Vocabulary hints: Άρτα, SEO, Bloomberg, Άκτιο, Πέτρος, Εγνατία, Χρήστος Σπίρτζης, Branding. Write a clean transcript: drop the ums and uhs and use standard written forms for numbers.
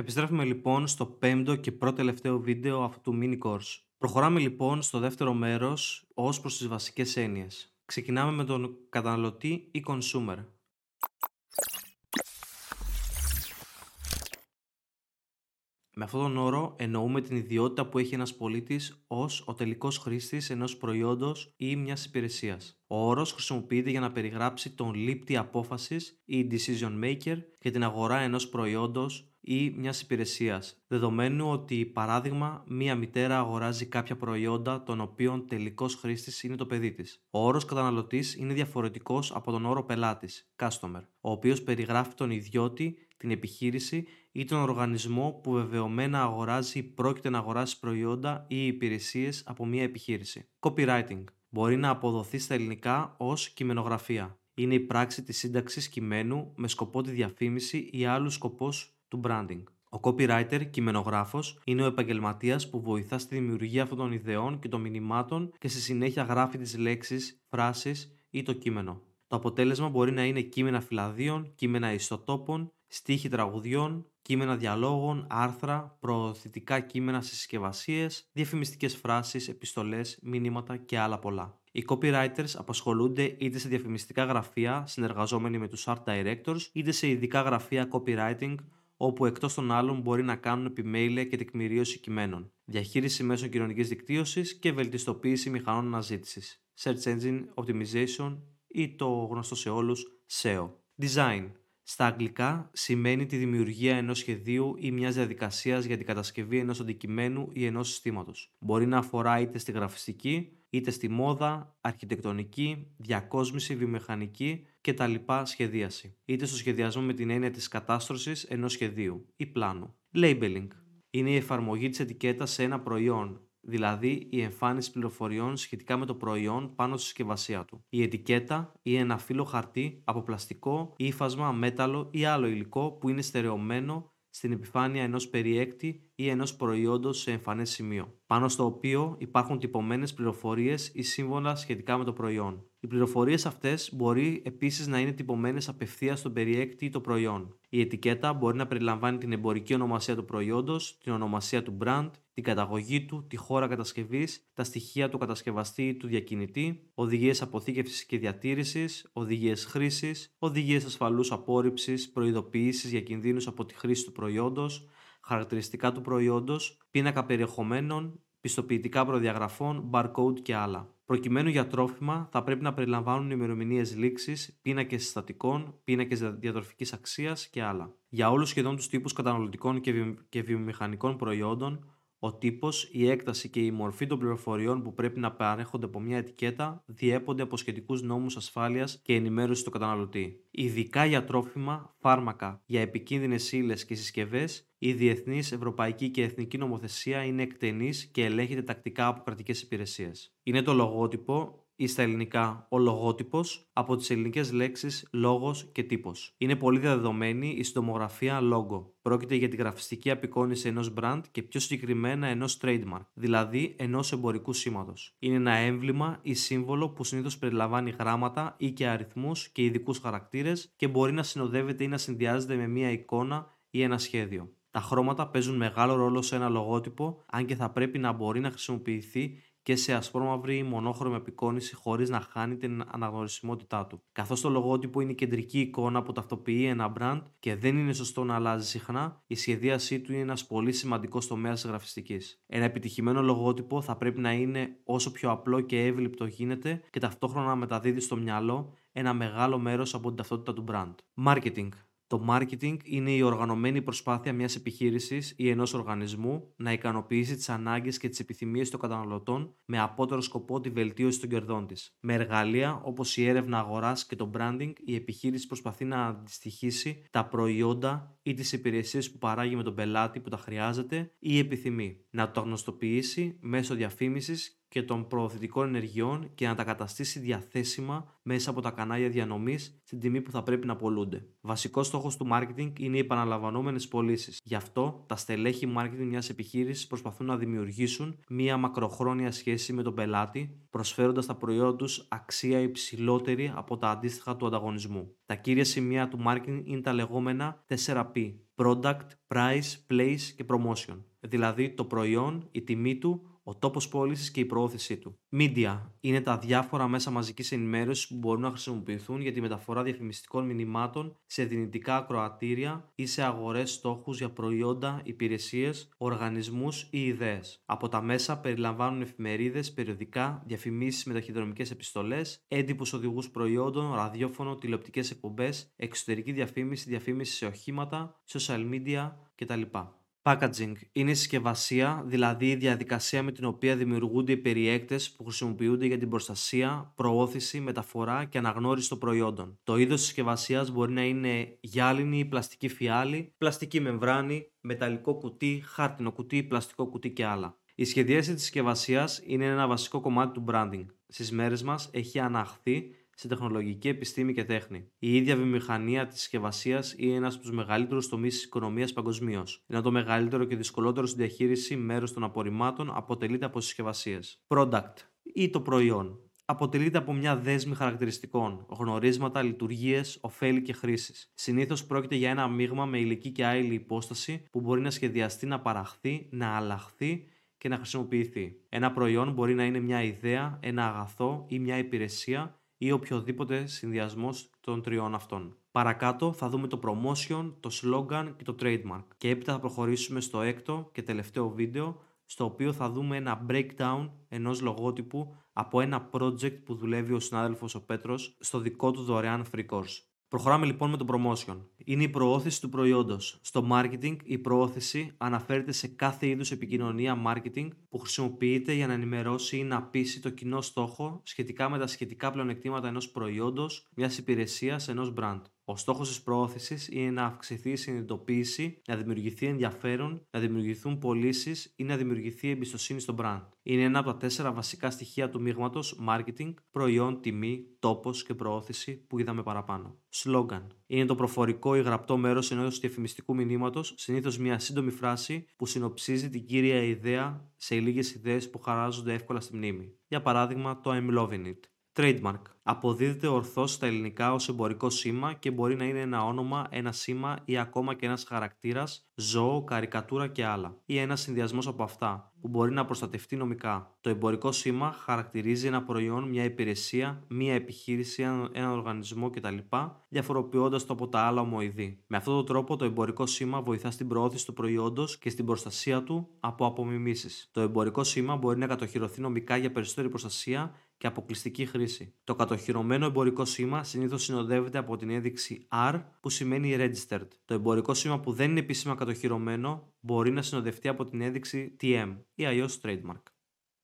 Επιστρέφουμε λοιπόν στο πέμπτο και πρώτο τελευταίο βίντεο αυτού του mini course. Προχωράμε λοιπόν στο δεύτερο μέρος ως προς τις βασικές έννοιες. Ξεκινάμε με τον καταναλωτή ή consumer. Με αυτόν τον όρο εννοούμε την ιδιότητα που έχει ένας πολίτης ως ο τελικός χρήστης ενός προϊόντος ή μιας υπηρεσίας. Ο όρος χρησιμοποιείται για να περιγράψει τον λήπτη απόφασης ή decision maker για την αγορά ενός προϊόντος ή μιας υπηρεσίας. Δεδομένου ότι, παράδειγμα, μία μητέρα αγοράζει κάποια προϊόντα των οποίων τελικός χρήστης είναι το παιδί της. Ο όρος καταναλωτής είναι διαφορετικός από τον όρο πελάτης, customer, ο οποίος περιγράφει τον ιδιώτη, την επιχείρηση ή τον οργανισμό που βεβαιωμένα αγοράζει ή πρόκειται να αγοράσει προϊόντα ή υπηρεσίες από μια επιχείρηση. Copywriting μπορεί να αποδοθεί στα ελληνικά ως κειμενογραφία. Είναι η πράξη της σύνταξης κειμένου με σκοπό τη διαφήμιση ή άλλου σκοπός του branding. Ο copywriter, κειμενογράφος, είναι ο επαγγελματίας που βοηθά στη δημιουργία αυτών των ιδεών και των μηνυμάτων και στη συνέχεια γράφει τις λέξεις, φράσεις ή το κείμενο. Το αποτέλεσμα μπορεί να είναι κείμενα φυλαδίων, κείμενα ιστοτόπων, στίχοι τραγουδιών, κείμενα διαλόγων, άρθρα, προωθητικά κείμενα σε συσκευασίες, διαφημιστικές φράσεις, επιστολές, μηνύματα και άλλα πολλά. Οι copywriters απασχολούνται είτε σε διαφημιστικά γραφεία συνεργαζόμενοι με τους art directors, είτε σε ειδικά γραφεία copywriting, όπου εκτός των άλλων μπορεί να κάνουν επιμέλεια και τεκμηρίωση κειμένων, διαχείριση μέσων κοινωνικής δικτύωσης και βελτιστοποίηση μηχανών αναζήτησης, search engine optimization ή το γνωστό σε όλους SEO. Design. Στα αγγλικά σημαίνει τη δημιουργία ενός σχεδίου ή μιας διαδικασίας για την κατασκευή ενός αντικειμένου ή ενός συστήματος. Μπορεί να αφορά είτε στη γραφιστική, είτε στη μόδα, αρχιτεκτονική, διακόσμηση, βιομηχανική κτλ. Σχεδίαση, είτε στο σχεδιασμό με την έννοια της κατάστρωσης ενός σχεδίου ή πλάνου. Labeling είναι η εφαρμογή της ετικέτας σε ένα προϊόν, δηλαδή η εμφάνιση πληροφοριών σχετικά με το προϊόν πάνω στη συσκευασία του. Η ετικέτα είναι ένα φύλλο χαρτί από πλαστικό, ύφασμα, μέταλλο ή άλλο υλικό που είναι στερεωμένο στην επιφάνεια ενός περιέκτη ή ενός προϊόντος σε εμφανές σημείο, πάνω στο οποίο υπάρχουν τυπωμένες πληροφορίες ή σύμβολα σχετικά με το προϊόν. Οι πληροφορίες αυτές μπορεί επίσης να είναι τυπωμένες απευθείας στον περιέκτη ή το προϊόν. Η ετικέτα μπορεί να περιλαμβάνει την εμπορική ονομασία του προϊόντος, την ονομασία του brand, την καταγωγή του, τη χώρα κατασκευής, τα στοιχεία του κατασκευαστή ή του διακινητή, οδηγίες αποθήκευσης και διατήρησης, οδηγίες χρήσης, οδηγίες ασφαλούς απόρριψης, προειδοποιήσεις για κινδύνους από τη χρήση του προϊόντος, χαρακτηριστικά του προϊόντος, πίνακα περιεχομένων, πιστοποιητικά προδιαγραφών, barcode και άλλα. Προκειμένου για τρόφιμα, θα πρέπει να περιλαμβάνουν ημερομηνίες λήξης, πίνακες συστατικών, πίνακες διατροφικής αξίας και άλλα. Για όλους σχεδόν τους τύπους καταναλωτικών και βιομηχανικών προϊόντων, ο τύπος, η έκταση και η μορφή των πληροφοριών που πρέπει να παρέχονται από μια ετικέτα διέπονται από σχετικούς νόμους ασφάλειας και ενημέρωσης του καταναλωτή. Ειδικά για τρόφιμα, φάρμακα, για επικίνδυνες ύλες και συσκευές, η διεθνής, ευρωπαϊκή και εθνική νομοθεσία είναι εκτενής και ελέγχεται τακτικά από κρατικές υπηρεσίες. Είναι το λογότυπο, ή στα ελληνικά ο λογότυπος, από τις ελληνικές λέξεις λόγος και τύπος. Είναι πολύ διαδεδομένη η συντομογραφία λόγο. Πρόκειται για τη γραφιστική απεικόνιση ενός brand και πιο συγκεκριμένα ενός trademark, δηλαδή ενός εμπορικού σήματος. Είναι ένα έμβλημα ή σύμβολο που συνήθως περιλαμβάνει γράμματα ή και αριθμούς και ειδικούς χαρακτήρες και μπορεί να συνοδεύεται ή να συνδυάζεται με μία εικόνα ή ένα σχέδιο. Τα χρώματα παίζουν μεγάλο ρόλο σε ένα λογότυπο, αν και θα πρέπει να μπορεί να χρησιμοποιηθεί και σε ασπρόμαυρη ή μονόχρωμη απεικόνιση χωρίς να χάνει την αναγνωρισιμότητά του. Καθώς το λογότυπο είναι η κεντρική εικόνα που ταυτοποιεί ένα brand και δεν είναι σωστό να αλλάζει συχνά, η σχεδίασή του είναι ένας πολύ σημαντικός τομέας της γραφιστικής. Ένα επιτυχημένο λογότυπο θα πρέπει να είναι όσο πιο απλό και εύληπτο γίνεται και ταυτόχρονα να μεταδίδει στο μυαλό ένα μεγάλο μέρος από την ταυτότητα του brand. Marketing. Το marketing είναι η οργανωμένη προσπάθεια μιας επιχείρησης ή ενός οργανισμού να ικανοποιήσει τις ανάγκες και τις επιθυμίες των καταναλωτών με απότερο σκοπό τη βελτίωση των κερδών της. Με εργαλεία όπως η έρευνα αγοράς και το branding, η επιχείρηση προσπαθεί να αντιστοιχίσει τα προϊόντα ή τις υπηρεσίες που παράγει με τον πελάτη που τα χρειάζεται ή επιθυμεί, να το γνωστοποιήσει μέσω διαφήμισης και των προωθητικών ενεργειών και να τα καταστήσει διαθέσιμα μέσα από τα κανάλια διανομής στην τιμή που θα πρέπει να πωλούνται. Βασικός στόχος του marketing είναι οι επαναλαμβανόμενες πωλήσεις. Γι' αυτό τα στελέχη marketing μιας επιχείρησης προσπαθούν να δημιουργήσουν μια μακροχρόνια σχέση με τον πελάτη, προσφέροντας τα προϊόντα τους αξία υψηλότερη από τα αντίστοιχα του ανταγωνισμού. Τα κύρια σημεία του marketing είναι τα λεγόμενα 4P: Product, Price, Place και Promotion. Δηλαδή το προϊόν, η τιμή του, ο τόπος πώλησης και η προώθησή του. Media είναι τα διάφορα μέσα μαζικής ενημέρωσης που μπορούν να χρησιμοποιηθούν για τη μεταφορά διαφημιστικών μηνυμάτων σε δυνητικά ακροατήρια ή σε αγορές στόχους για προϊόντα, υπηρεσίες, οργανισμούς ή ιδέες. Από τα μέσα περιλαμβάνουν εφημερίδες, περιοδικά, διαφημίσεις με ταχυδρομικές επιστολές, έντυπους οδηγούς προϊόντων, ραδιόφωνο, τηλεοπτικές εκπομπές, εξωτερική διαφήμιση, διαφήμιση σε οχήματα, social media κτλ. Packaging είναι η συσκευασία, δηλαδή η διαδικασία με την οποία δημιουργούνται οι περιέκτες που χρησιμοποιούνται για την προστασία, προώθηση, μεταφορά και αναγνώριση των προϊόντων. Το είδος συσκευασίας μπορεί να είναι γυάλινη ή πλαστική φιάλη, πλαστική μεμβράνη, μεταλλικό κουτί, χάρτινο κουτί, πλαστικό κουτί και άλλα. Η σχεδιάση της συσκευασίας είναι ένα βασικό κομμάτι του branding. Στις μέρες μας έχει αναχθεί σε τεχνολογική επιστήμη και τέχνη. Η ίδια βιομηχανία της συσκευασίας είναι ένας από τους μεγαλύτερους τομείς της οικονομίας παγκοσμίως, ενώ το μεγαλύτερο και δυσκολότερο στην διαχείριση μέρος των απορριμμάτων αποτελείται από συσκευασίες. Product ή το προϊόν αποτελείται από μια δέσμη χαρακτηριστικών, γνωρίσματα, λειτουργίες, ωφέλη και χρήσεις. Συνήθως πρόκειται για ένα μείγμα με υλική και άειλη υπόσταση που μπορεί να σχεδιαστεί, να παραχθεί, να αλλαχθεί και να χρησιμοποιηθεί. Ένα προϊόν μπορεί να είναι μια ιδέα, ένα αγαθό ή μια υπηρεσία, ή οποιοδήποτε συνδυασμός των τριών αυτών. Παρακάτω θα δούμε το promotion, το slogan και το trademark. Και έπειτα θα προχωρήσουμε στο έκτο και τελευταίο βίντεο, στο οποίο θα δούμε ένα breakdown ενός λογότυπου από ένα project που δουλεύει ο συνάδελφος ο Πέτρος στο δικό του δωρεάν free course. Προχωράμε λοιπόν με το promotion. Είναι η προώθηση του προϊόντος. Στο marketing, η προώθηση αναφέρεται σε κάθε είδους επικοινωνία marketing που χρησιμοποιείται για να ενημερώσει ή να πείσει το κοινό στόχο σχετικά με τα σχετικά πλεονεκτήματα ενός προϊόντος, μιας υπηρεσίας, ενός brand. Ο στόχος της προώθησης είναι να αυξηθεί η συνειδητοποίηση, να δημιουργηθεί ενδιαφέρον, να δημιουργηθούν πωλήσεις ή να δημιουργηθεί εμπιστοσύνη στο brand. Είναι ένα από τα 4 βασικά στοιχεία του μείγματος marketing, προϊόν, τιμή, τόπος και προώθηση που είδαμε παραπάνω. Slogan είναι το προφορικό ή γραπτό μέρος ενός διαφημιστικού μηνύματος, συνήθως μια σύντομη φράση που συνοψίζει την κύρια ιδέα σε λίγες ιδέες που χαράζονται εύκολα στη μνήμη. Για παράδειγμα, το I'm loving it. Trademark. Αποδίδεται ορθώς στα ελληνικά ως εμπορικό σήμα και μπορεί να είναι ένα όνομα, ένα σήμα ή ακόμα και ένας χαρακτήρας, ζώο, καρικατούρα και άλλα, ή ένας συνδυασμός από αυτά που μπορεί να προστατευτεί νομικά. Το εμπορικό σήμα χαρακτηρίζει ένα προϊόν, μια υπηρεσία, μια επιχείρηση, έναν οργανισμό κτλ., διαφοροποιώντας το από τα άλλα ομοειδή. Με αυτόν τον τρόπο, το εμπορικό σήμα βοηθά στην προώθηση του προϊόντος και στην προστασία του από απομιμήσεις. Το εμπορικό σήμα μπορεί να κατοχυρωθεί νομικά για περισσότερη προστασία και αποκλειστική χρήση. Το κατοχυρωμένο εμπορικό σήμα συνήθως συνοδεύεται από την ένδειξη R, που σημαίνει registered. Το εμπορικό σήμα που δεν είναι επίσημα κατοχυρωμένο μπορεί να συνοδευτεί από την ένδειξη TM ή αλλιώς trademark.